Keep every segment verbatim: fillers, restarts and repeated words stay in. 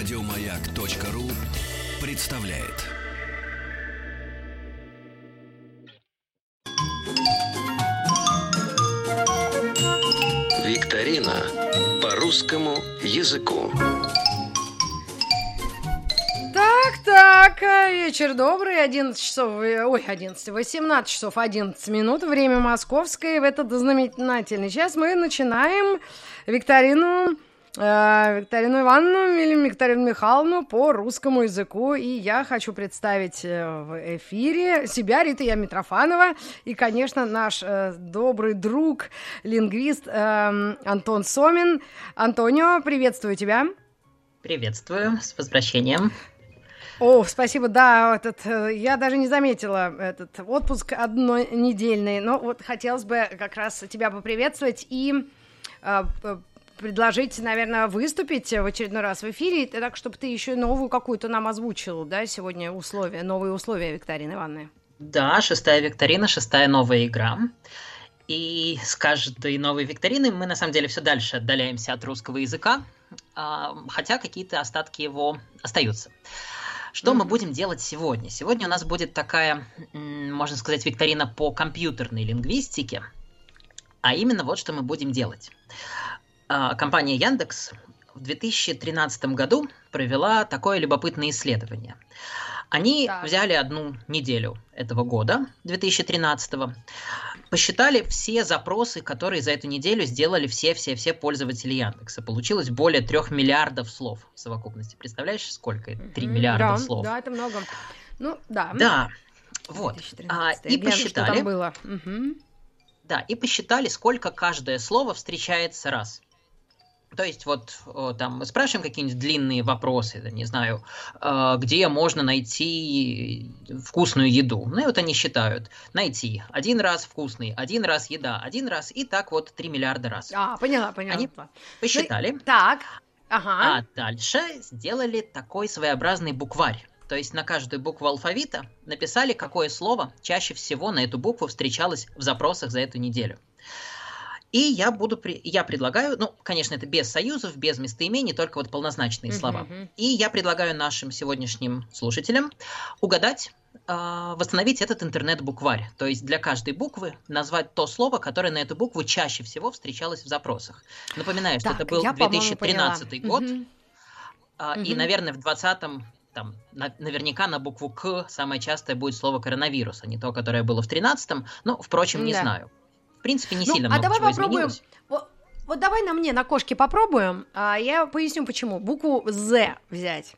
Радиомаяк.ру представляет. Викторина по русскому языку. Так, вечер добрый, одиннадцать часов, ой, одиннадцать, восемнадцать часов одиннадцать минут, время московское. В этот знаменательный час мы начинаем викторину, э, Викторину Ивановну или Викторину Михайловну по русскому языку. И я хочу представить в эфире себя, Рита Ямитрофанова, и, конечно, наш э, добрый друг, лингвист э, Антон Сомин. Антонио, приветствую тебя. Приветствую, с возвращением. О, спасибо, да, этот, я даже не заметила этот отпуск однонедельный, но вот хотелось бы как раз тебя поприветствовать и э, предложить, наверное, выступить в очередной раз в эфире, так, чтобы ты еще новую какую-то нам озвучила, да, сегодня условия, новые условия викторины, Ивановны. Да, шестая викторина, шестая новая игра. И с каждой новой викториной мы, на самом деле, все дальше отдаляемся от русского языка, хотя какие-то остатки его остаются. Что mm-hmm. мы будем делать сегодня? Сегодня у нас будет такая, можно сказать, викторина по компьютерной лингвистике. А именно вот что мы будем делать. Компания Яндекс в две тысячи тринадцатом году провела такое любопытное исследование. Они да. взяли одну неделю этого года, две тысячи тринадцатого, посчитали все запросы, которые за эту неделю сделали все-все-все пользователи Яндекса. Получилось более трех миллиардов слов в совокупности. Представляешь, сколько? три миллиарда да, слов. Да, это много. Ну, да. Да, вот. А, и гляну, посчитали. Что там было. Угу. Да, и посчитали, сколько каждое слово встречается раз. То есть вот там мы спрашиваем какие-нибудь длинные вопросы, да, не знаю, где можно найти вкусную еду. Ну и вот они считают. Найти один раз вкусный, один раз еда, один раз и так вот три миллиарда раз. А, поняла, поняла. Они посчитали. Ну, так, ага. А дальше сделали такой своеобразный букварь. То есть на каждую букву алфавита написали, какое слово чаще всего на эту букву встречалось в запросах за эту неделю. И я буду, я предлагаю, ну, конечно, это без союзов, без местоимений, только вот полнозначные mm-hmm. слова. И я предлагаю нашим сегодняшним слушателям угадать, э, восстановить этот интернет-букварь. То есть для каждой буквы назвать то слово, которое на эту букву чаще всего встречалось в запросах. Напоминаю, так, что это был я, две тысячи тринадцатый год, mm-hmm. Э, mm-hmm. и, наверное, в двадцатом там, на, наверняка на букву «К» самое частое будет слово «коронавирус», а не то, которое было в тринадцатом, ну, впрочем, не yeah. знаю. В принципе, не ну, сильно а много чего изменилось. Вот, вот давай на мне, на кошке попробуем. А я поясню, почему. Букву «З» взять.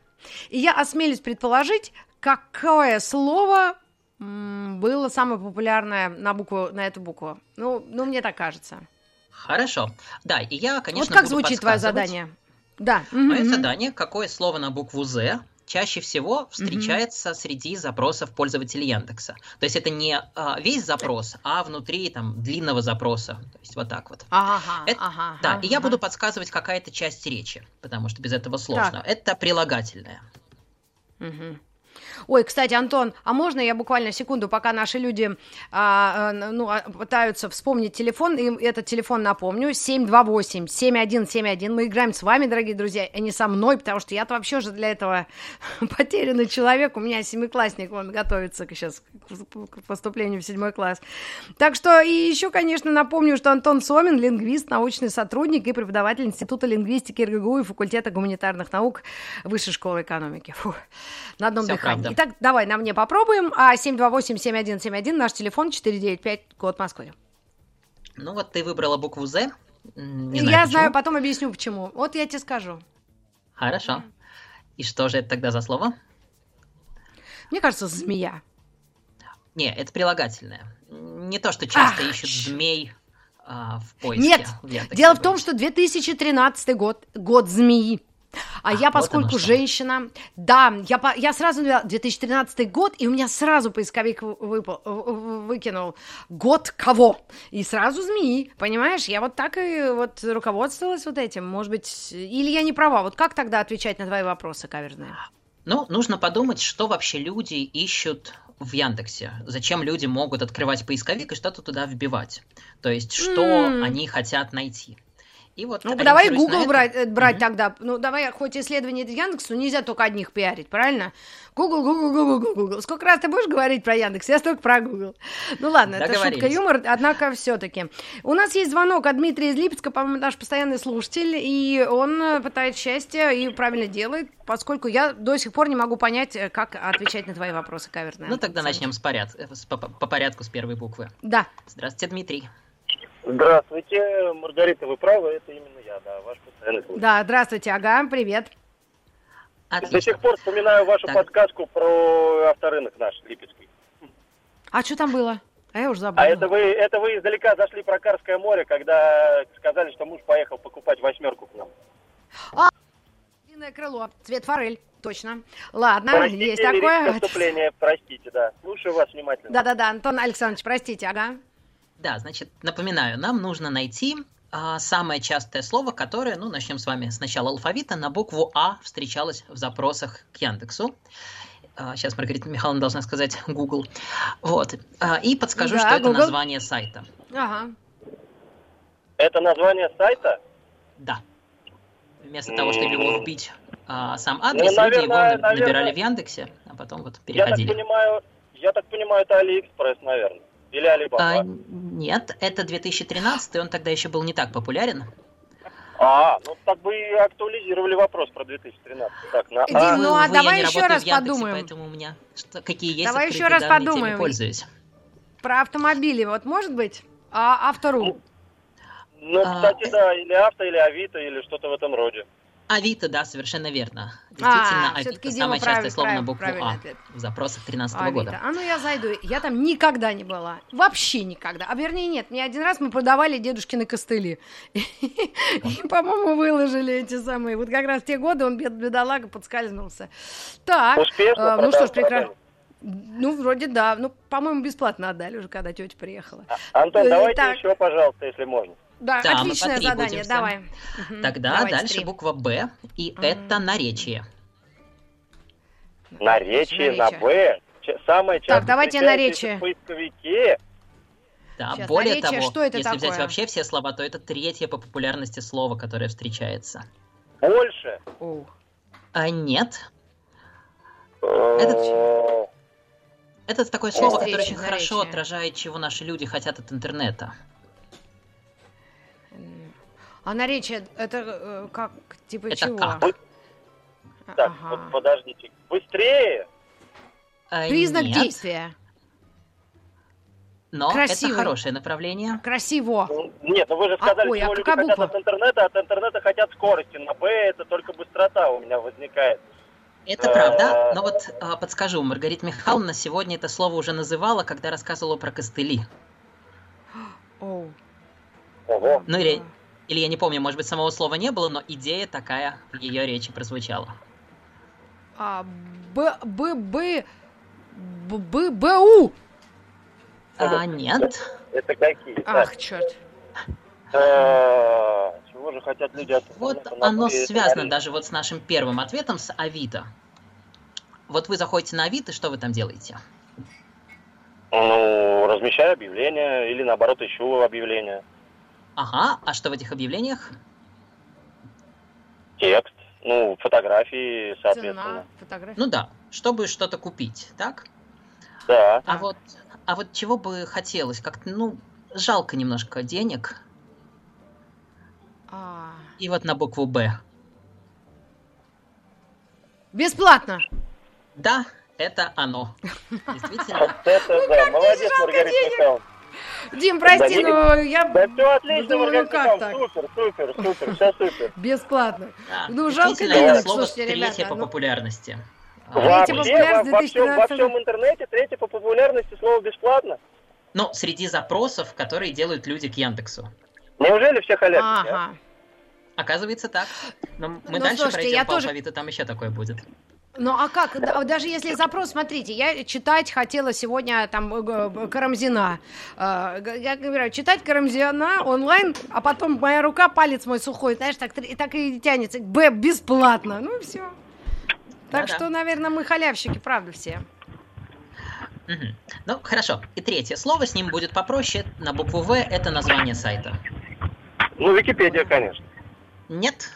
И я осмелюсь предположить, какое слово м- было самое популярное на, букву, на эту букву. Ну, ну, мне так кажется. Хорошо. Да, и я, конечно, вот как буду звучит твое задание? Да. Мое mm-hmm. задание, какое слово на букву «З» чаще всего встречается mm-hmm. среди запросов пользователей Яндекса. То есть это не а, весь запрос, а внутри там длинного запроса. То есть вот так вот. Ага, это, ага, да, ага. И я буду подсказывать какая-то часть речи, потому что без этого сложно. Так. Это прилагательное. Угу. Ой, кстати, Антон, а можно я буквально секунду, пока наши люди а, ну, пытаются вспомнить телефон, им этот телефон напомню, семь два восемь семь один семь один, мы играем с вами, дорогие друзья, а не со мной, потому что я-то вообще же для этого потерянный человек, у меня семиклассник, он готовится сейчас к поступлению в седьмой класс. Так что и еще, конечно, напомню, что Антон Сомин, лингвист, научный сотрудник и преподаватель Института лингвистики эр гэ гэ у и факультета гуманитарных наук Высшей школы экономики. Фу, на одном дыхании. Правда. Итак, давай на мне попробуем. А семь два восемь семь один семь один, наш телефон четыре девять пять, код Москвы. Ну вот ты выбрала букву «З». Не знаю, я почему. Знаю, потом объясню, почему. Вот я тебе скажу. Хорошо. И что же это тогда за слово? Мне кажется, змея. Не, это прилагательное. Не то, что часто Ах, ищут ч... змей а, в поиске. Нет, в дело в том, что две тысячи тринадцатый год, год змеи. А, а я, поскольку вот женщина, да, я, я сразу, две тысячи тринадцатый год, и у меня сразу поисковик выпал, выкинул год кого, и сразу змеи, понимаешь, я вот так и вот руководствовалась вот этим, может быть, или я не права, вот как тогда отвечать на твои вопросы каверзные? Ну, нужно подумать, что вообще люди ищут в Яндексе, зачем люди могут открывать поисковик и что-то туда вбивать, то есть что mm. они хотят найти. И вот, ну, давай Google брать, брать mm-hmm. тогда. Ну, давай, хоть исследование Яндексу, нельзя только одних пиарить, правильно? Google, Google, Google, Google. Сколько раз ты будешь говорить про Яндекс? Я столько про Google. Ну, ладно, это шутка, юмор, однако все-таки. У нас есть звонок от Дмитрия из Липецка, по-моему, наш постоянный слушатель, и он пытается счастья и правильно делает, поскольку я до сих пор не могу понять, как отвечать на твои вопросы каверзные. Ну, тогда начнем с порядка, по, по порядку с первой буквы. Да. Здравствуйте, Дмитрий. Здравствуйте, Маргарита, вы правы, это именно я, да, ваш постоянный слушатель. Да, здравствуйте, ага, привет. Отлично. До сих пор вспоминаю вашу так. подсказку про авторынок наш, липецкий. А что там было? А я уже забыла. А это вы, это вы издалека зашли про Карское море, когда сказали, что муж поехал покупать восьмерку к нам. А, длинное крыло, цвет форель. Точно. Ладно, простите, есть такое. Вступление, простите, да. Слушаю вас внимательно. Да-да-да, Антон Александрович, простите, ага. Да, значит, напоминаю, нам нужно найти а, самое частое слово, которое, ну, начнем с вами с начала алфавита, на букву А встречалось в запросах к Яндексу. А, сейчас Маргарита Михайловна должна сказать Google. Вот. А, и подскажу, да, что Google. Это название сайта. Ага. Это название сайта? Да. Вместо того, чтобы его вбить а, сам адрес, ну, наверное, люди его наверное, набирали в Яндексе, а потом вот переходили. Я так понимаю, я так понимаю, это Алиэкспресс, наверное. Или Алибаба? А, нет, это две тысячи тринадцатый, он тогда еще был не так популярен. А, ну так бы и актуализировали вопрос про две тысячи тринадцатый. Так, на... Иди, а, ну а вы, давай еще раз Яндексе, подумаем. Поэтому у меня что, какие есть давай еще раз подумаем. Пользуюсь. Про автомобили, вот может быть? А автору? Ну, ну а, кстати, да, или авто, или Авито, или что-то в этом роде. Авито, да, совершенно верно. Действительно, а, Авито самое частое слово на букву А в запросах тринадцатого года. А ну я зайду, я там никогда не была, вообще никогда. А вернее нет, мне один раз мы продавали дедушкины костыли, и, по-моему, выложили эти самые. Вот как раз в те годы он бедолага подскользнулся. Так, ну что ж, прекрасно. Ну, вроде да, ну, по-моему, бесплатно отдали уже, когда тетя приехала. Антон, давайте еще, пожалуйста, если можно. Да, да, отличное задание, давай. Тогда давайте дальше три. Буква Б, и mm. это наречие. Наречие, наречие. На Б? Самое часто так, давайте наречие. В поисковике? Да, сейчас, более наречие, того, что это если такое? Взять вообще все слова, то это третье по популярности слово, которое встречается. Больше? Oh. А нет. Oh. Это... это такое oh. слово, которое очень наречие. Хорошо отражает, чего наши люди хотят от интернета. А наречие, это э, как, типа это чего? Как? Так, ага. Вот подождите. Быстрее! А, признак нет. действия. Но красиво. Это хорошее направление. Красиво. Ну, нет, ну вы же сказали, а, ой, чего а люди хотят буква? От интернета, от интернета хотят скорости. На Б это только быстрота у меня возникает. Это а... правда, но вот а, подскажу, Маргарита Михайловна сегодня это слово уже называла, когда рассказывала про костыли. Оу. Ого. Ну или... Или я не помню, может быть, самого слова не было, но идея такая в ее речи прозвучала. А, б, б, б, б, б, б, у. А, нет. Это какие? Ах, черт. Чего же хотят люди от... Вот оно связано даже вот с нашим первым ответом, с Авито. Вот вы заходите на Авито, что вы там делаете? Ну, размещаю объявления или, наоборот, ищу объявления. Ага, а что в этих объявлениях? Текст, ну, фотографии, соответственно. Цена, фотографии. Ну да, чтобы что-то купить, так? Да. А, так. Вот, а вот чего бы хотелось? Как-то, ну, жалко немножко денег. А... И вот на букву «Б». Бесплатно! Да, это оно. Действительно. Ну как же жалко денег! Дим, прости, да, но я... Да все отлично, ну, ну, как так? Супер, супер, супер, все супер. Бесплатно. Да, ну, жалко денег, слушайте, ребята. Третье по популярности. Вообще, во всем интернете третье по популярности слово «бесплатно». Ну, среди запросов, которые делают люди к Яндексу. Неужели все халявники, а? Оказывается так. Но мы дальше пройдем по алфавиту, там еще такое будет. Ну а как, даже если запрос, смотрите, я читать хотела сегодня там Карамзина, я говорю, читать Карамзина онлайн, а потом моя рука, палец мой сухой, знаешь, так, так и тянется, Б, бесплатно, ну все. Так да-да. Что, наверное, мы халявщики, правда, все. Угу. Ну, хорошо, и третье слово, с ним будет попроще, на букву В, это название сайта. Ну, Википедия, конечно. Нет.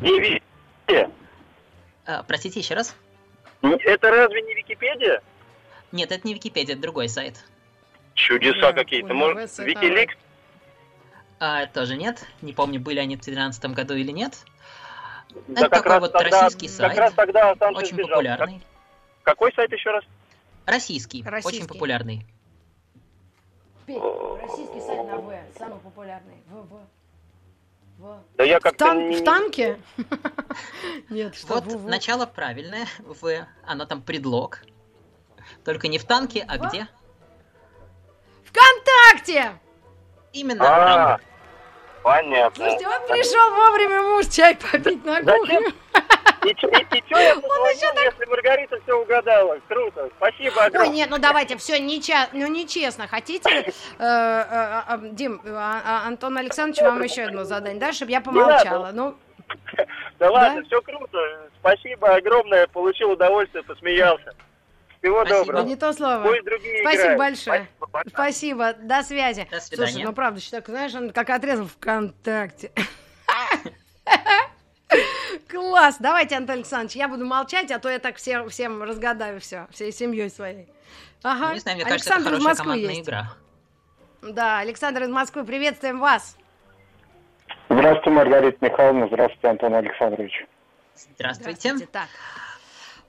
Не Википедия? А, простите, еще раз. Это разве не Википедия? Нет, это не Википедия, это другой сайт. Чудеса да, какие-то. Может, Викиликс? А, тоже нет. Не помню, были они в две тысячи тринадцатом году или нет. Да, это такой вот тогда, российский как сайт. Раз тогда очень сбежал. Популярный. Как, какой сайт еще раз? Российский, российский. Очень популярный. Петь, российский сайт на В, самый популярный. В, В. В. Да я как-то в, тан не... в танке? Нет, что вот в, в. Начало правильное, В, оно там предлог. Только не в танке, а в? Где? ВКонтакте! Именно а -а -а. Там. Понятно. Слушайте, он пришел вовремя муж чай попить на кухню. И, и, и что я позвонил, так... если Маргарита все угадала? Круто, спасибо огромное. Ой, нет, ну давайте, все неча... ну, нечестно. Хотите, э, э, э, Дим, э, Антон Александрович, вам еще одно задание, да, чтобы я помолчала? Ну... Да ладно, да? Все круто, спасибо огромное, получил удовольствие, посмеялся. Всего спасибо. Доброго. Не то слово. Спасибо большое. Спасибо. Спасибо. До связи. До свидания. Слушай, ну правда, человек, знаешь, он как отрезал ВКонтакте. Класс. Давайте, Антон Александрович, я буду молчать, а то я так всем, всем разгадаю все, всей семьей своей. Ага. Не знаю, мне кажется, это хорошая командная игра. Да, Александр из Москвы, приветствуем вас. Здравствуйте, Маргарита Михайловна. Здравствуйте, Антон Александрович. Здравствуйте. Здравствуйте. Так.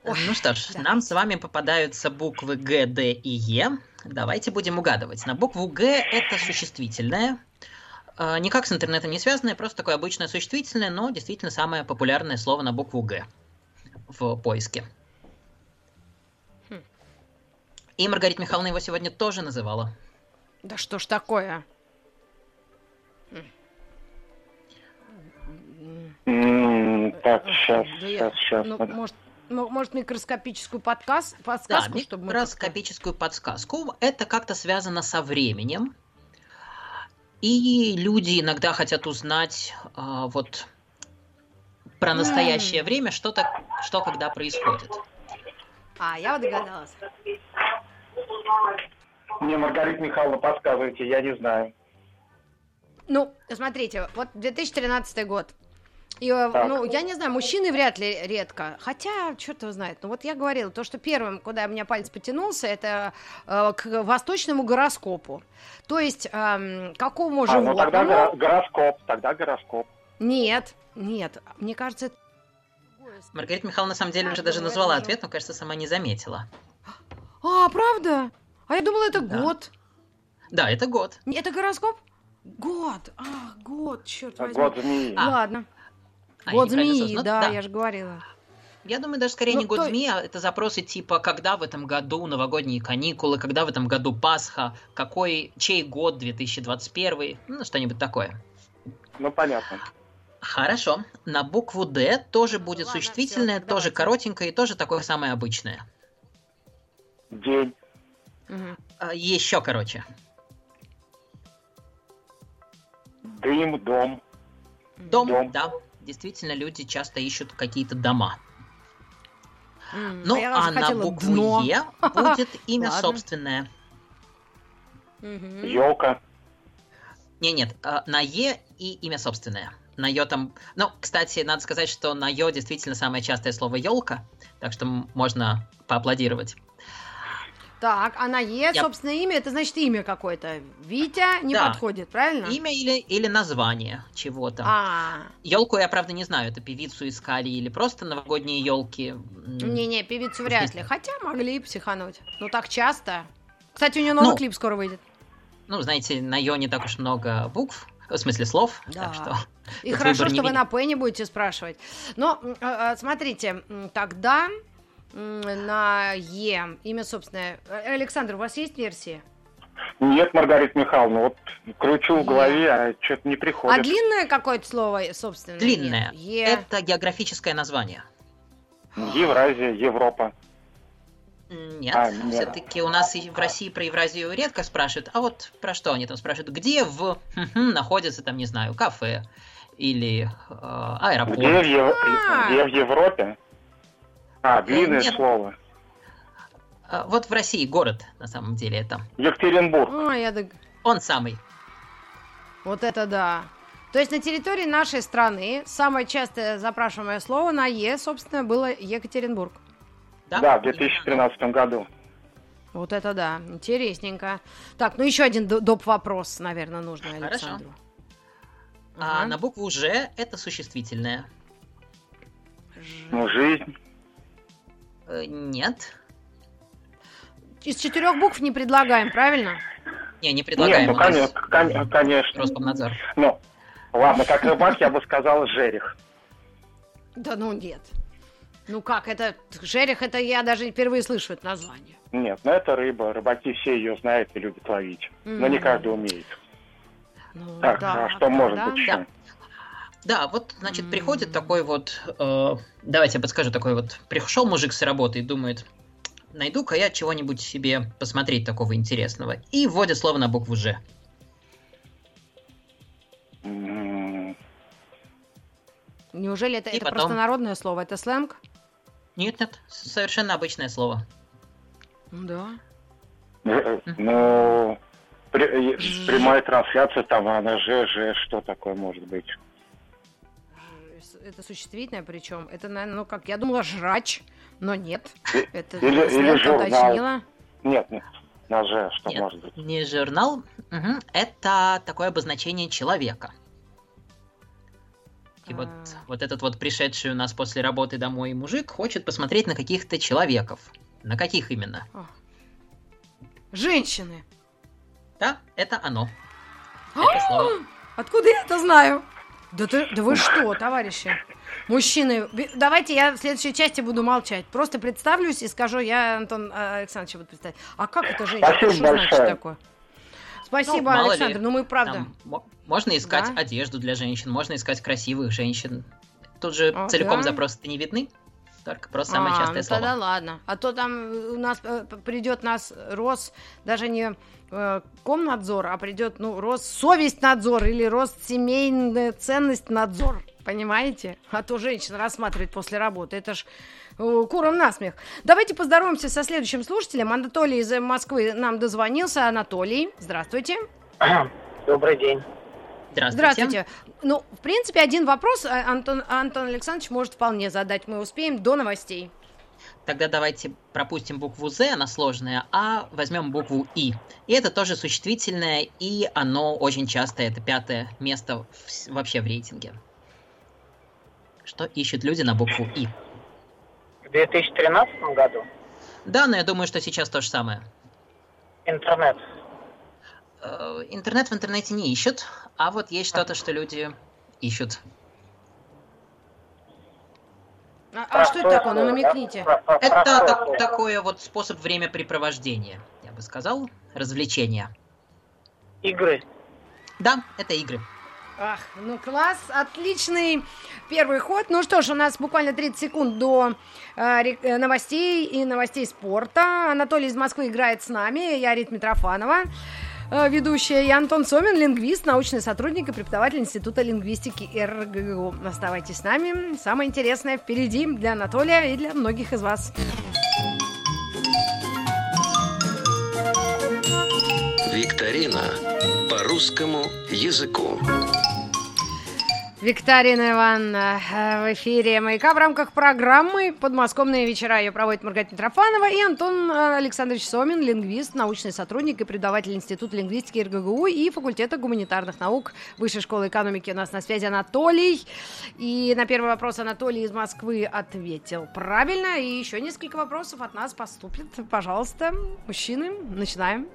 Ой, ну что ж, да. Нам с вами попадаются буквы Г, Д и Е. Давайте будем угадывать. На букву Г это существительное. Э, никак с интернетом не связанное, просто такое обычное существительное, но действительно самое популярное слово на букву Г в поиске. Хм. И Маргарита Михайловна его сегодня тоже называла. Да что ж такое? Mm, так, сейчас, да сейчас, я... сейчас. Ну, может... Ну, может, микроскопическую подкаст, подсказку? Да, чтобы микроскопическую мы... подсказку. Это как-то связано со временем. И люди иногда хотят узнать а, вот про настоящее mm. время, что-то, что когда происходит. А, я вот догадалась. Мне Маргарита Михайловна, подсказывайте, я не знаю. Ну, смотрите, вот две тысячи тринадцатый год. И, ну, я не знаю, мужчины вряд ли редко, хотя, черт его знает, ну вот я говорила, то, что первым, куда у меня палец потянулся, это э, к восточному гороскопу, то есть э, какому а, животному... Ну тогда горо гороскоп, тогда гороскоп. Нет, нет, мне кажется... Это... Маргарита Михайловна, на самом деле, а, уже даже назвала уже... ответ, но, кажется, сама не заметила. А, правда? А я думала, это да. Год. Да, это год. Это гороскоп? Год, а, год, черт возьми. Год змеи. А. Ладно. А год змеи, да, да, я же говорила. Я думаю, даже скорее ну, не год то... змеи, а это запросы типа, когда в этом году новогодние каникулы, когда в этом году Пасха, какой, чей год две тысячи двадцать первый, ну, что-нибудь такое. Ну, понятно. Хорошо. На букву «Д» тоже ну, будет ладно, существительное, все, тоже коротенькое и тоже такое самое обычное. День. Угу. А, еще короче. Дым, дом. Дом, дом. Да. Действительно, люди часто ищут какие-то дома. Mm, ну, а, а на букву дно. Е будет имя собственное. Ёлка. Не, нет, на Е и имя собственное. На Е там... Ну, кстати, надо сказать, что на Е действительно самое частое слово «ёлка», так что можно поаплодировать. Так, а на Е, Я... собственно, имя, это значит имя какое-то. Витя не да. подходит, правильно? Имя или, или название чего-то. А-а-а. Ёлку я, правда, не знаю, это певицу искали или просто новогодние ёлки. Не-не, певицу вряд ли, хотя могли психануть. Ну так часто. Кстати, у нее новый ну, клип скоро выйдет. Ну, знаете, на Ё не так уж много букв. В смысле слов, да. Так что... И хорошо, что вы на П не будете спрашивать. Но, смотрите, тогда... На Е. Имя собственное. Александр, у вас есть версия? Нет, Маргарита Михайловна. Вот кручу в голове, а что-то не приходит. А длинное какое-то слово собственное? Длинное. Е. Это географическое название. Евразия, Европа. Нет, а, нет. Все-таки у нас в России про Евразию редко спрашивают. А вот про что они там спрашивают? Где в находится там, не знаю, кафе или э, аэропорт? Где в, Ев... а! Где в Европе? А, длинное Нет. слово. А, вот в России город, на самом деле, это. Екатеринбург. Ой, я дог... Он самый. Вот это да. То есть на территории нашей страны самое частое запрашиваемое слово на «е», собственно, было Екатеринбург. Да, да, в две тысячи тринадцатом году. Вот это да, интересненько. Так, ну еще один доп. Вопрос, наверное, нужно Александру. Хорошо. Ага. А на букву «Ж» это существительное. Ж... Ну, жизнь. Э, нет. Из четырех букв не предлагаем, правильно? Не, не предлагаем. Нет, ну, конечно, кон- конечно. Роскомнадзор. Ну, ладно, как рыбак я бы сказал жерех. Да ну нет. Ну как, это жерех, это я даже впервые слышу это название. Нет, ну это рыба, рыбаки все ее знают и любят ловить, mm-hmm. но не каждый умеет. Ну, так, да, а что да, может да, быть еще? Да. Да, вот, значит, mm-hmm. приходит такой вот, э, давайте я подскажу, такой вот, пришел мужик с работы и думает, найду-ка я чего-нибудь себе посмотреть такого интересного, и вводит слово на букву «Ж». Mm-hmm. Неужели это, это потом... просто народное слово, это сленг? Нет, нет, совершенно обычное слово. Да. Ну, при, прямая трансляция, там, она же, же, что такое может быть? Это существительное, причем, это, наверное, ну как, я думала, жрач, но нет. Это или, или журнал. Нет, нет, на же, что нет, может быть? Не журнал, угу. Это такое обозначение человека. И вот, вот этот вот пришедший у нас после работы домой мужик хочет посмотреть на каких-то человеков. На каких именно? О. Женщины. Да, это оно. Это слово. Откуда я это знаю? Да, ты, да вы что, товарищи? Мужчины, давайте я в следующей части буду молчать. Просто представлюсь и скажу, я Антон Александрович буду представить. А как это женщина? Спасибо что большое. Значит такое? Спасибо, ну, Александр, ли, ну мы правда... Там, можно искать да? одежду для женщин, можно искать красивых женщин. Тут же а, целиком да? запросы-то не видны, только просто самое а, частое ну, слово. Тогда ладно, а то там у нас придет нас Рос, даже не э, комнадзор, а придет, ну, Россовестьнадзор или Россемейная ценностьнадзор, понимаете? А то женщин рассматривать после работы, это ж... Куром насмех. Давайте поздороваемся со следующим слушателем. Анатолий из Москвы нам дозвонился. Анатолий, здравствуйте. Добрый день. Здравствуйте. Здравствуйте. Ну, в принципе, один вопрос Антон, Антон Александрович может вполне задать. Мы успеем до новостей. Тогда давайте пропустим букву «З», она сложная, а возьмем букву «И». И это тоже существительное, и оно очень часто, это пятое место в, вообще в рейтинге. Что ищут люди на букву «И»? В две тысячи тринадцатом году? Да, но я думаю, что сейчас то же самое. Интернет. Э, интернет в интернете не ищут, а вот есть что-то, что люди ищут. А, а что это такое? Ну, намекните. Да? Про, про, это так, такое вот способ времяпрепровождения, я бы сказал. Развлечения. Игры. Да, это игры. Ах, ну класс, отличный первый ход. Ну что ж, у нас буквально тридцать секунд до э, новостей и новостей спорта. Анатолий из Москвы играет с нами, я Рита Митрофанова, э, ведущая, и Антон Сомин, лингвист, научный сотрудник и преподаватель Института лингвистики эр гэ гэ у. Оставайтесь с нами, самое интересное впереди для Анатолия и для многих из вас. Викторина по русскому языку. Викторина Ивановна в эфире «Маяка» в рамках программы «Подмосковные вечера». Ее проводит Маргарита Митрофанова и Антон Александрович Сомин, лингвист, научный сотрудник и преподаватель Института лингвистики эр гэ гэ у и факультета гуманитарных наук Высшей школы экономики. У нас на связи Анатолий. И на первый вопрос Анатолий из Москвы ответил правильно. И еще несколько вопросов от нас поступит. Пожалуйста, мужчины, начинаем.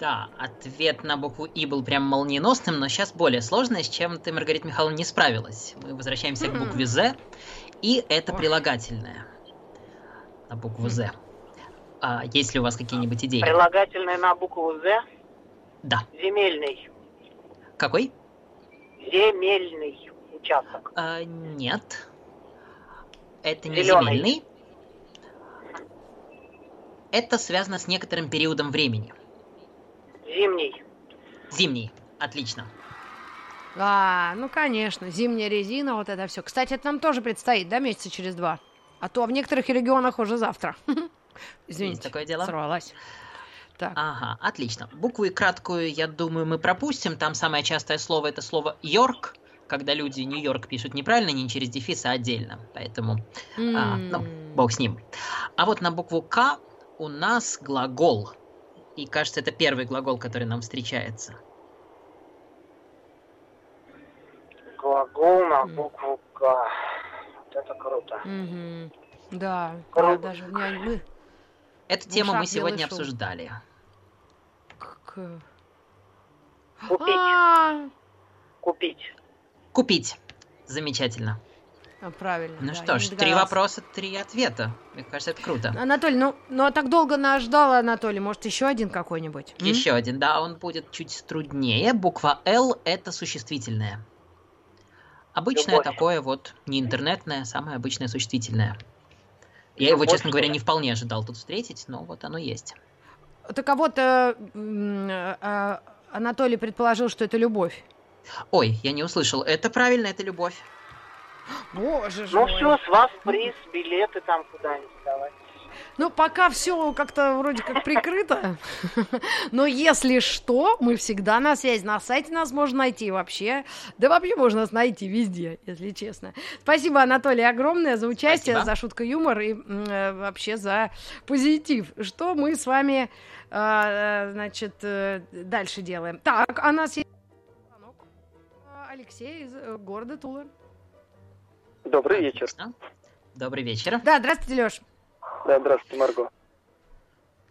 Да, ответ на букву «И» был прям молниеносным, но сейчас более сложное, с чем ты, Маргарита Михайловна, не справилась. Мы возвращаемся mm-hmm. к букве «З», и это Ой. прилагательное на букву «З». А, есть ли у вас какие-нибудь идеи? Прилагательное на букву «З»? Да. Земельный. Какой? Земельный участок. А, нет. Это не Зеленый. Земельный. Это связано с некоторым периодом времени. Зимний. Зимний. Отлично. А, ну, конечно. Зимняя резина, вот это все. Кстати, это нам тоже предстоит, да, месяца через два? А то в некоторых регионах уже завтра. Извините, такое дело. Сорвалась. Так. Ага, отлично. Букву «И» краткую, я думаю, мы пропустим. Там самое частое слово – это слово «Йорк». когда люди Нью-Йорк пишут неправильно, не через дефис, а отдельно. Поэтому, mm. а, ну, бог с ним. А вот на букву «К» у нас глагол. И, кажется, это первый глагол, который нам встречается. Глагол на букву «К». Вот это круто. Mm-hmm. Да, круто. Да, даже не мы. Эту тему мы сегодня обсуждали. К... Купить. А-а-а. Купить. Купить. Замечательно. А, правильно. Ну да, что ж, три вопроса, три ответа. Мне кажется, это круто. Анатолий, ну, ну а так долго нас ждал, Анатолий. Может, еще один какой-нибудь? Еще м-м? один, да, он будет чуть труднее. Буква «Л» — это существительное. Обычное Любовь. такое вот, не интернетное, самое обычное существительное. Я Любовь, его, честно говоря, не вполне ожидал тут встретить, но вот оно есть. Так а вот э, э, Анатолий предположил, что это «любовь». Ой, я не услышал. Это правильно, это «любовь». Боже же. Ну все, с вас приз, билеты там куда-нибудь давай. Ну, пока все как-то вроде как прикрыто. Но если что, мы всегда на связи. На сайте нас можно найти вообще. Да вообще можно нас найти везде, если честно. Спасибо, Анатолий, огромное за участие, Спасибо. за шутку, юмор и э, вообще за позитив. Что мы с вами, э, значит, э, дальше делаем? Так, а нас есть звонок. Алексей из города Тула. Добрый вечер. Добрый вечер. Да, здравствуйте, Лёш. Да, здравствуйте, Марго.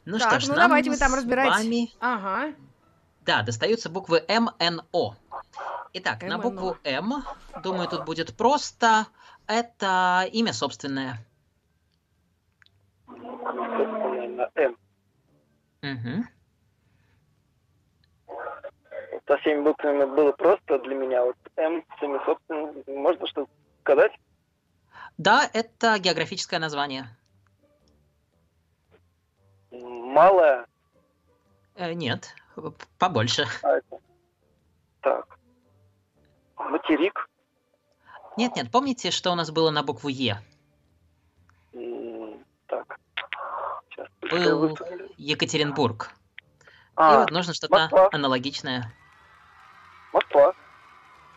Ну так, что ж, ну давайте вы там разбирайтесь. Вами... Ага. Да, достаются буквы М, Н, О. Итак, М-Н-О. На букву М, думаю, тут будет просто. Это имя собственное. Собственное М. Угу. Со всеми буквами было просто для меня. Вот М, имя собственное. Можно что-то сказать? Да, это географическое название. Малое? Э, нет, побольше. А это... Так. Материк? Нет-нет, помните, что у нас было на букву Е? Так. Сейчас. Был Екатеринбург. А, И вот нужно что-то Москва. аналогичное. Москва.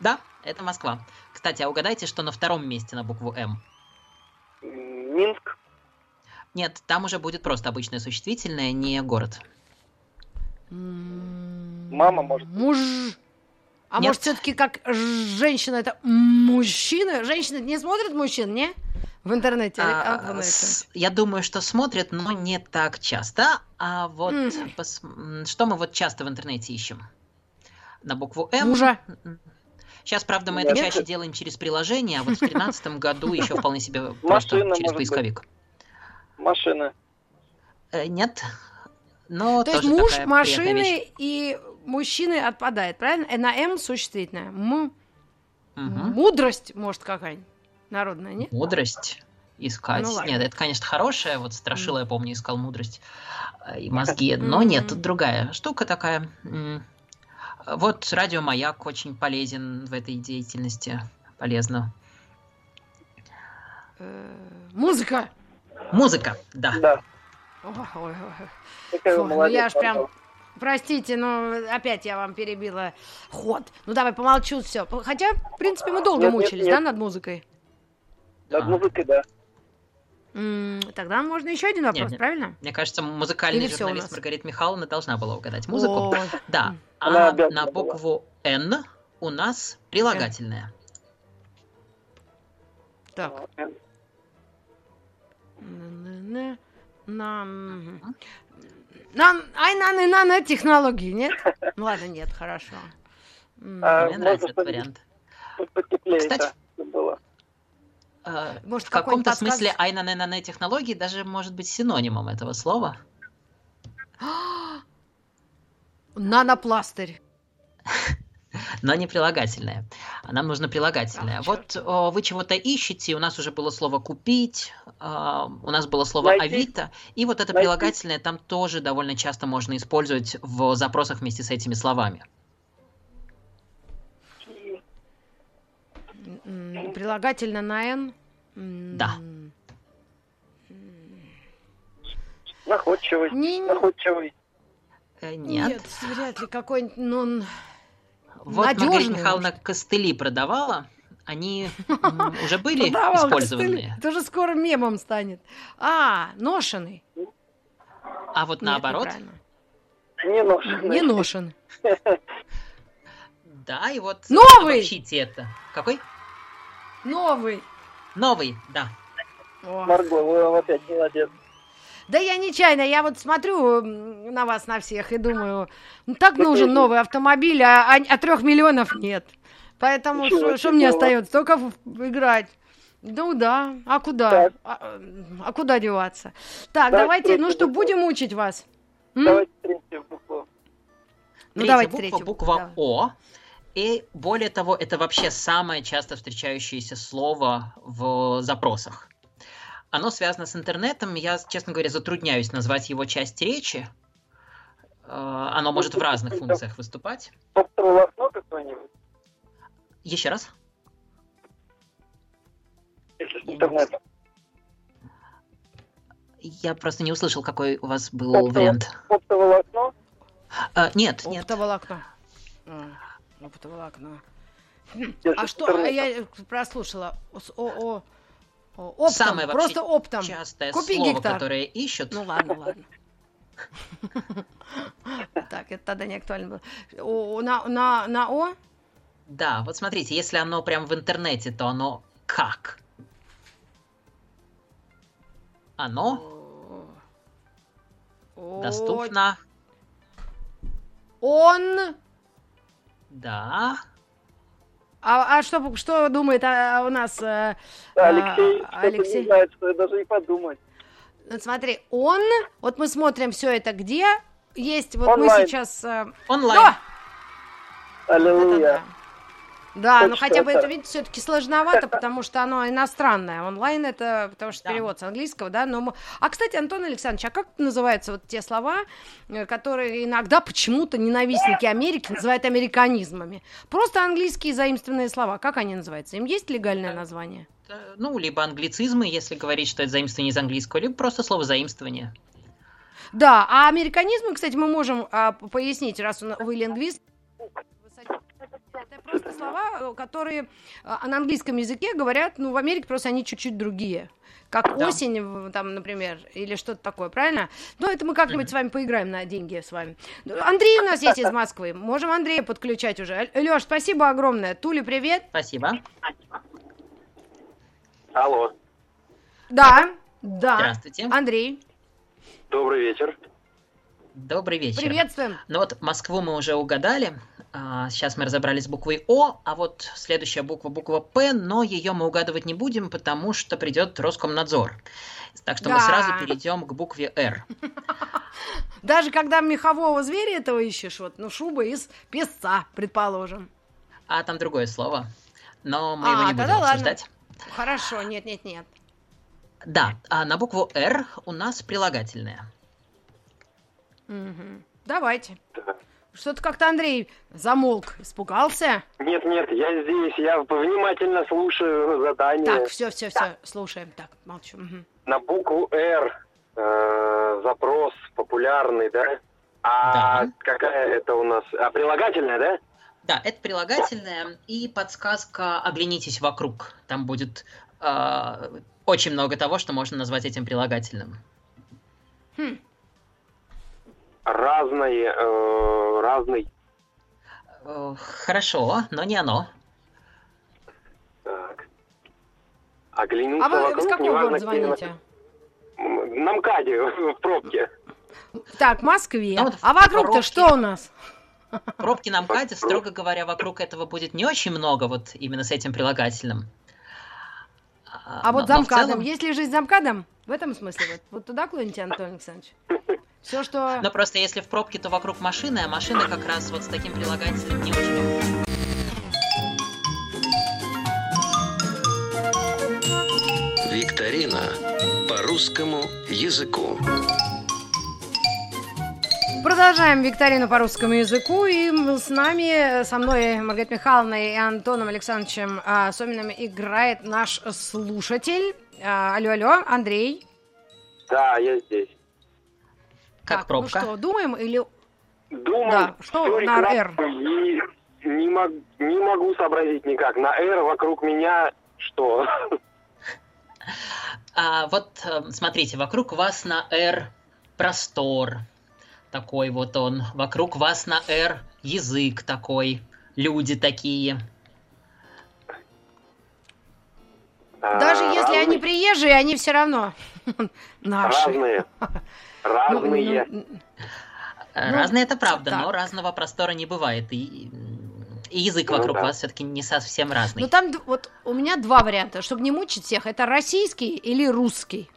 Да, это Москва. Кстати, а угадайте, что на втором месте на букву М? Минск. Нет, там уже будет просто обычное существительное, не город. Мама, может. Муж. А Нет. может, все-таки как женщина, это мужчина? Женщины не смотрят мужчин, не? В интернете? А, а, с... Я думаю, что смотрят, но не так часто. А вот mm. пос... что мы вот часто в интернете ищем? На букву М. Мужа. Сейчас, правда, мы Нет. это чаще делаем через приложение, а вот в тринадцатом году еще вполне себе просто через поисковик. Машина. Э, нет. Но То есть муж, машины и мужчины отпадает, правильно? На М существительное. М- угу. Мудрость, может, какая-нибудь народная, нет? Мудрость искать. Ну, нет, это, конечно, хорошая. Вот страшила, mm. я помню, искал мудрость и мозги. Но mm-hmm. нет, тут другая штука такая. Вот радиомаяк очень полезен в этой деятельности. Полезно. Музыка. Музыка, да. да. Ой, ой, ой. Слух, молодец, ну я аж прям, простите, но опять я вам перебила ход. Ну давай помолчу, все. Хотя, в принципе, мы долго нет, мучились, нет, да, нет. над музыкой? Над а. музыкой, да. М-м, тогда можно еще один вопрос, нет, нет. правильно? Мне кажется, музыкальный Или журналист Маргарита Михайловна должна была угадать музыку. О. Да, Она а на букву была. «Н» у нас прилагательное. N. Так. На, на, на, ай, на, на, на, на технологии, нет? Ну ладно, нет, хорошо. А, Мне нравится этот вариант. Кстати, было. Может, в каком-то подсказ... смысле ай, на, на, на, на технологии даже может быть синонимом этого слова. Нанопластырь. Но не прилагательное. Нам нужно прилагательное. А, вот о, вы чего-то ищете, у нас уже было слово «купить», э, у нас было слово Найти. «Авито», и вот это Найти. прилагательное там тоже довольно часто можно использовать в запросах вместе с этими словами. Прилагательное на «н»? Да. Находчивый. Не... Находчивый. Нет. Нет, вряд ли какой-нибудь... Ну... Вот надежные. Маргарита Михайловна костыли продавала. Они уже были использованные. Это уже скоро мемом станет. А, ношеный. А вот наоборот. Не ношеный. Не ношеный. Да, и вот... Новый! Обобщите это. Какой? Новый. Новый, да. Марго, вы опять молодец. Да я нечаянно, я вот смотрю на вас, на всех, и думаю, ну так нужен новый автомобиль, а, а, а трех миллионов нет. Поэтому что мне остается? Только играть. Ну да, а куда? А, а куда деваться? Так, давайте, давайте ну что, букву. Будем учить вас? М? Давайте третью букву. Ну, третья давайте буква, буква да. О. И более того, это вообще самое часто встречающееся слово в запросах. Оно связано с интернетом. Я, честно говоря, затрудняюсь назвать его часть речи. Оно может в разных функциях выступать. Доктор, у вас много кто-нибудь? Еще раз. Интернет. Я просто не услышал, какой у вас был Оптово... вариант. Оптоволокно? А, нет, нет. Оптоволокно. Оптоволокно. А что? Я прослушала. О-о. Оптом. Самое вообще просто оптом. Частое Купи слово, гектар. Которое ищут. Ну ладно, ладно. Так, это тогда не актуально было. На О? Да, вот смотрите, если оно прям в интернете, то оно как? Оно О... доступно. Он. Да. А, а что, что думает а, у нас а, Алексей? А, Алексей? Не знает, что я даже не подумать. Вот смотри, он. Вот мы смотрим все это где. Есть, вот Онлайн. Мы сейчас... А... Онлайн. Да! Аллилуйя. Да, Почта, но хотя бы это, видите, все-таки сложновато, потому что оно иностранное. Онлайн это, потому что да. перевод с английского, да. Но мы... А, кстати, Антон Александрович, а как называются вот те слова, которые иногда почему-то ненавистники Америки называют американизмами? Просто английские заимствованные слова. Как они называются? Им есть легальное название? Ну, либо англицизмы, если говорить, что это заимствование из английского, либо просто слово «заимствование». Да, а американизмы, кстати, мы можем а, пояснить, раз вы лингвист. Это просто слова, которые на английском языке говорят, ну, в Америке просто они чуть-чуть другие. Как да. осень, там, например, или что-то такое, правильно? Ну, это мы как-нибудь mm-hmm. с вами поиграем на деньги с вами. Андрей у нас есть из Москвы. Можем Андрея подключать уже. Лёш, спасибо огромное. Туля, привет. Спасибо. Алло. Да, да. Здравствуйте. Андрей. Добрый вечер. Добрый вечер. Приветствуем. Ну вот Москву мы уже угадали. Сейчас мы разобрались с буквой О, а вот следующая буква, буква П, но ее мы угадывать не будем, потому что придет Роскомнадзор. Так что да. мы сразу перейдем к букве Р. Даже когда мехового зверя этого ищешь, вот, ну, шуба из песца, предположим. А там другое слово, но мы а, его не будем обсуждать. Ладно. Хорошо, нет-нет-нет. Да, а на букву Р у нас прилагательное. Угу. Давайте. Что-то как-то Андрей замолк, испугался. Нет, нет, я здесь, я внимательно слушаю задание. Так, все, все, все, слушаем, так, молчу. Угу. На букву Р э, запрос популярный, да? А да. какая это у нас? А прилагательное, да? Да, это прилагательное и подсказка «Оглянитесь вокруг». Там будет э, очень много того, что можно назвать этим прилагательным. Хм. Разные, э, разный. Хорошо, но не оно. Так. Оглянуться а вы вокруг, из какого города звоните? На, на МКАДе, в пробке. Так, в Москве. Ну, вот а вокруг-то что у нас? Пробки на МКАДе, строго говоря, вокруг этого будет не очень много, вот именно с этим прилагательным. А но, вот за МКАДом, целом... есть ли жизнь за МКАДом? В этом смысле, вот, вот туда клоните, Антон Александрович? Все, что... Но просто если в пробке, то вокруг машины, а машина как раз вот с таким прилагательным не очень. Викторина по русскому языку. Продолжаем викторину по русскому языку, и с нами, со мной, Маргаритой Михайловной и Антоном Александровичем Соминым играет наш слушатель. Алло, алло, Андрей. Да, я здесь. Как так, пробка. Ну что, думаем или... Думаем, да. Что на Р? И Не, мог, не могу сообразить никак. На «Р» вокруг меня что? А, вот, смотрите, вокруг вас на «Р» простор. Такой вот он. Вокруг вас на «Р» язык такой. Люди такие. Даже а, если разные. Они приезжие, они все равно наши. Разные. Разные. Разные, это правда, но разного простора не бывает. И язык вокруг вас все-таки не совсем разный. Ну там вот у меня два варианта, чтобы не мучить всех. Это российский или русский?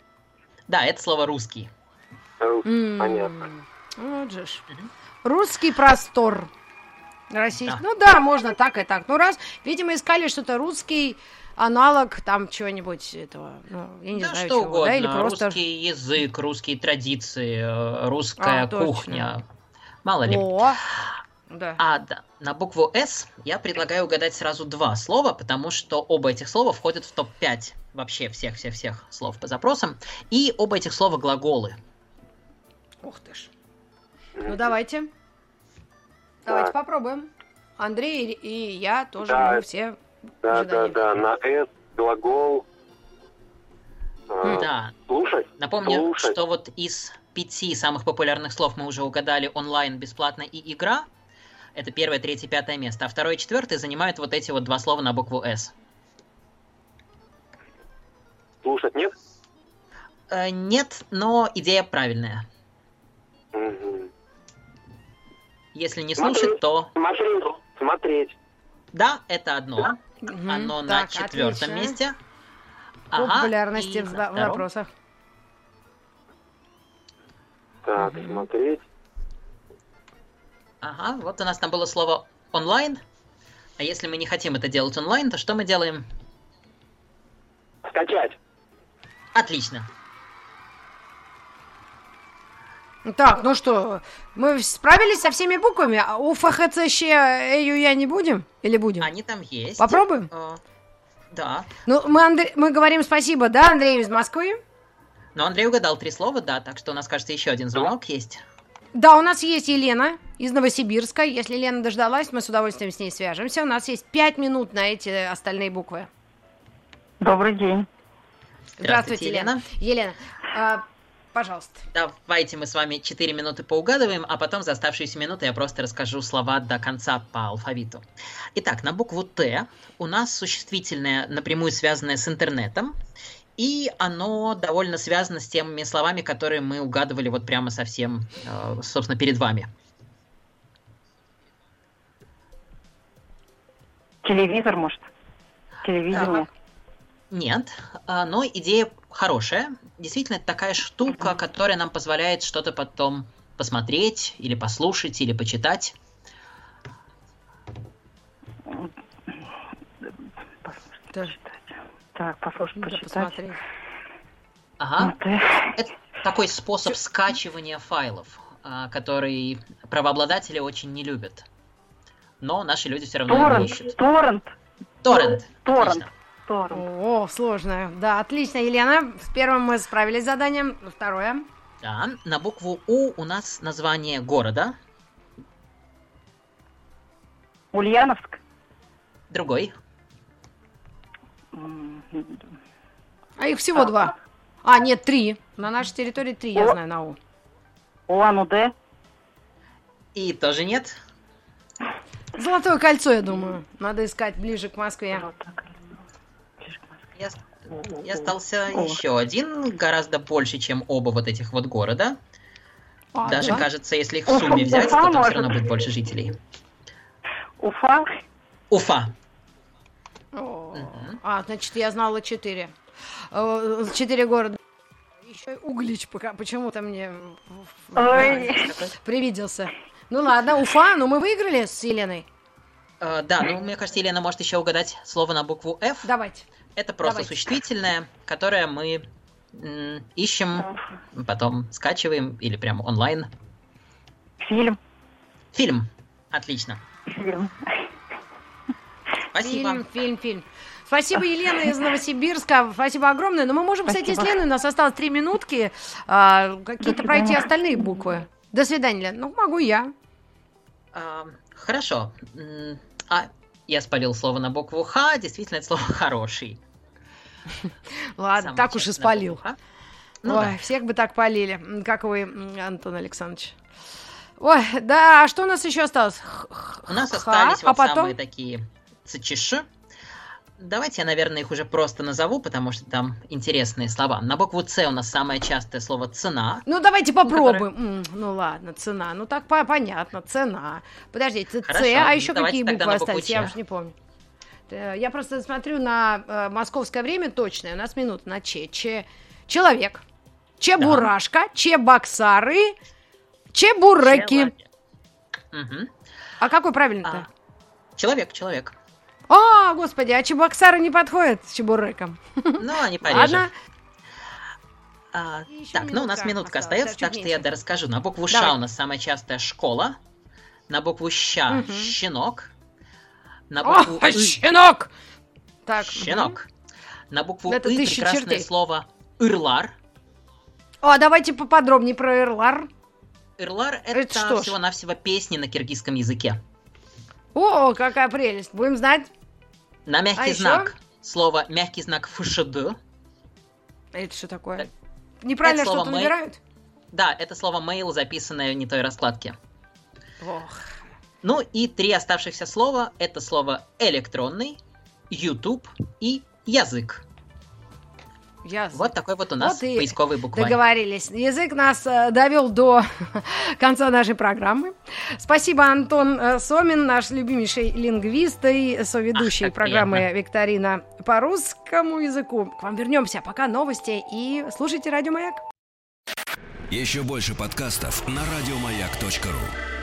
Да, это слово русский. Русский, понятно. Вот же ж. Русский простор. Российский. Ну да, можно так и так. Ну раз, видимо, искали что-то русский... аналог там чего-нибудь этого, ну, я не да знаю что чего, угодно, да, или просто... русский язык, русские традиции, русская а, кухня, мало ли. О, да. А да, на букву «С» я предлагаю угадать сразу два слова, потому что оба этих слова входят в топ пять вообще всех-всех-всех слов по запросам, и оба этих слова глаголы. Ух ты ж. Ну давайте, да. давайте попробуем. Андрей и я тоже, да. мы все... Да, ожидание. да, да, на «С» глагол э, да. слушать. Напомню, слушать. что вот из пяти самых популярных слов мы уже угадали онлайн, бесплатно и игра. Это первое, третье, пятое место. А второе и четвертое занимают вот эти вот два слова на букву «С». Слушать нет? Э, нет, но идея правильная. Угу. Если не смотреть, слушать, то... Смотреть, смотреть. Да, это одно. Да? Оно так, на четвертом отлично. месте. Ага, популярности в вопросах. Так, угу. смотреть. Ага, вот у нас там было слово онлайн. А если мы не хотим это делать онлайн, то что мы делаем? Скачать. Отлично. Так, ну что, мы справились со всеми буквами, а у ФХЦЩ Эю Я не будем? Или будем? Они там есть. Попробуем? Э, да. Ну, мы, Андре... мы говорим спасибо, да, Андрею из Москвы? Ну, Андрей угадал три слова, да, так что у нас, кажется, еще один звонок да. есть. Да, у нас есть Елена из Новосибирска. Если Лена дождалась, мы с удовольствием с ней свяжемся. У нас есть пять минут на эти остальные буквы. Добрый день. Здравствуйте, Здравствуйте Елена. Елена. Елена. Пожалуйста. Давайте мы с вами четыре минуты поугадываем, а потом за оставшиеся минуты я просто расскажу слова до конца по алфавиту. Итак, на букву «Т» у нас существительное, напрямую связанное с интернетом, и оно довольно связано с теми словами, которые мы угадывали вот прямо совсем, собственно, перед вами. Телевизор, может? Телевидение? Нет, но идея хорошая. Действительно, это такая штука, которая нам позволяет что-то потом посмотреть, или послушать, или почитать. Послушать, так, послушать, да, почитать. Посмотреть. Ага. Ну, это такой способ скачивания файлов, который правообладатели очень не любят. Но наши люди все равно его ищут. Торрент. Торрент. Торрент. О, сложно. Да, отлично, Елена. С первым мы справились с заданием. Второе. Да, на букву «У» у нас название города. Ульяновск. Другой. А их всего а. два. А, нет, три. На нашей территории три, О. я знаю, на «У». Улан-Удэ. И тоже нет. Золотое кольцо, я думаю. Надо искать ближе к Москве. Я, я остался О. еще один, гораздо больше, чем оба вот этих вот города. А, Даже, да? кажется, если их в сумме взять, Уфа, то там может. все равно будет больше жителей. Уфа? Уфа. О, угу. А, значит, я знала четыре. Четыре города. Еще и Углич пока почему-то мне Ой. привиделся. Ну ладно, Уфа, ну мы выиграли с Еленой. Э, да, ну мне кажется, Елена может еще угадать слово на букву «Ф». Давайте. Это просто Давайте. существительное, которое мы м, ищем, потом скачиваем или прямо онлайн. Фильм. Фильм. Отлично. Фильм. Спасибо. Фильм, фильм, фильм. Спасибо, Елена из Новосибирска. Спасибо огромное. Но мы можем, Спасибо. кстати, с Леной, у нас осталось три минутки, а, какие-то пройти остальные буквы. До свидания, Лена. Ну, могу я. А, хорошо. А, я спалил слово на букву Х. Действительно, это слово «хороший». Ладно, самое так уж и спалил. Ну, ой, да. Всех бы так палили, как вы, Антон Александрович. Ой, да, а что у нас еще осталось? У нас Ха, остались а вот потом... самые такие цичиши. Давайте я, наверное, их уже просто назову, потому что там интересные слова. На букву «Ц» у нас самое частое слово «цена». Ну, давайте попробуем. Которое... М-м, ну, ладно, «цена». Ну, так понятно, «цена». Подождите, «Ц», а еще какие буквы остались? Я уже не помню. Я просто смотрю на э, московское время точное, у нас минута на «Ч». «Ч» – человек, «чебурашка», да. «Чебоксары», «чебураки». Угу. А какой правильно-то? А, человек, человек. О, господи, а чебоксары не подходят с чебуреком? Ну, они порежут. А, так, ну у нас минутка остается, так что я дорасскажу. На букву «Ш» у нас самая частая «школа», на букву «Щ» угу. «щенок». На букву О, «ы». Щенок! Так, щенок. Угу. На букву «ы» прекрасное чертей. Слово «ырлар». О, давайте поподробнее про «ырлар». «Ырлар» — это, это всего-навсего песни на киргизском языке. О, какая прелесть! Будем знать. На мягкий а знак еще? Слово «мягкий знак ФШД». Это что такое? Так, неправильно что-то мей... набирают? Да, это слово «мейл», записанное в не той раскладке. Ох. Ну и три оставшихся слова – это слово «электронный», «ютуб» и «язык». Ясно. Вот такой вот у нас вот поисковый букварь. Договорились. Язык нас э, довел до конца нашей программы. Спасибо, Антон э, Сомин, наш любимейший лингвист и соведущий Ах, программы приятно. «Викторина по русскому языку». К вам вернемся. Пока новости и слушайте «Радио Маяк». Еще больше подкастов на радиомаяк точка ру.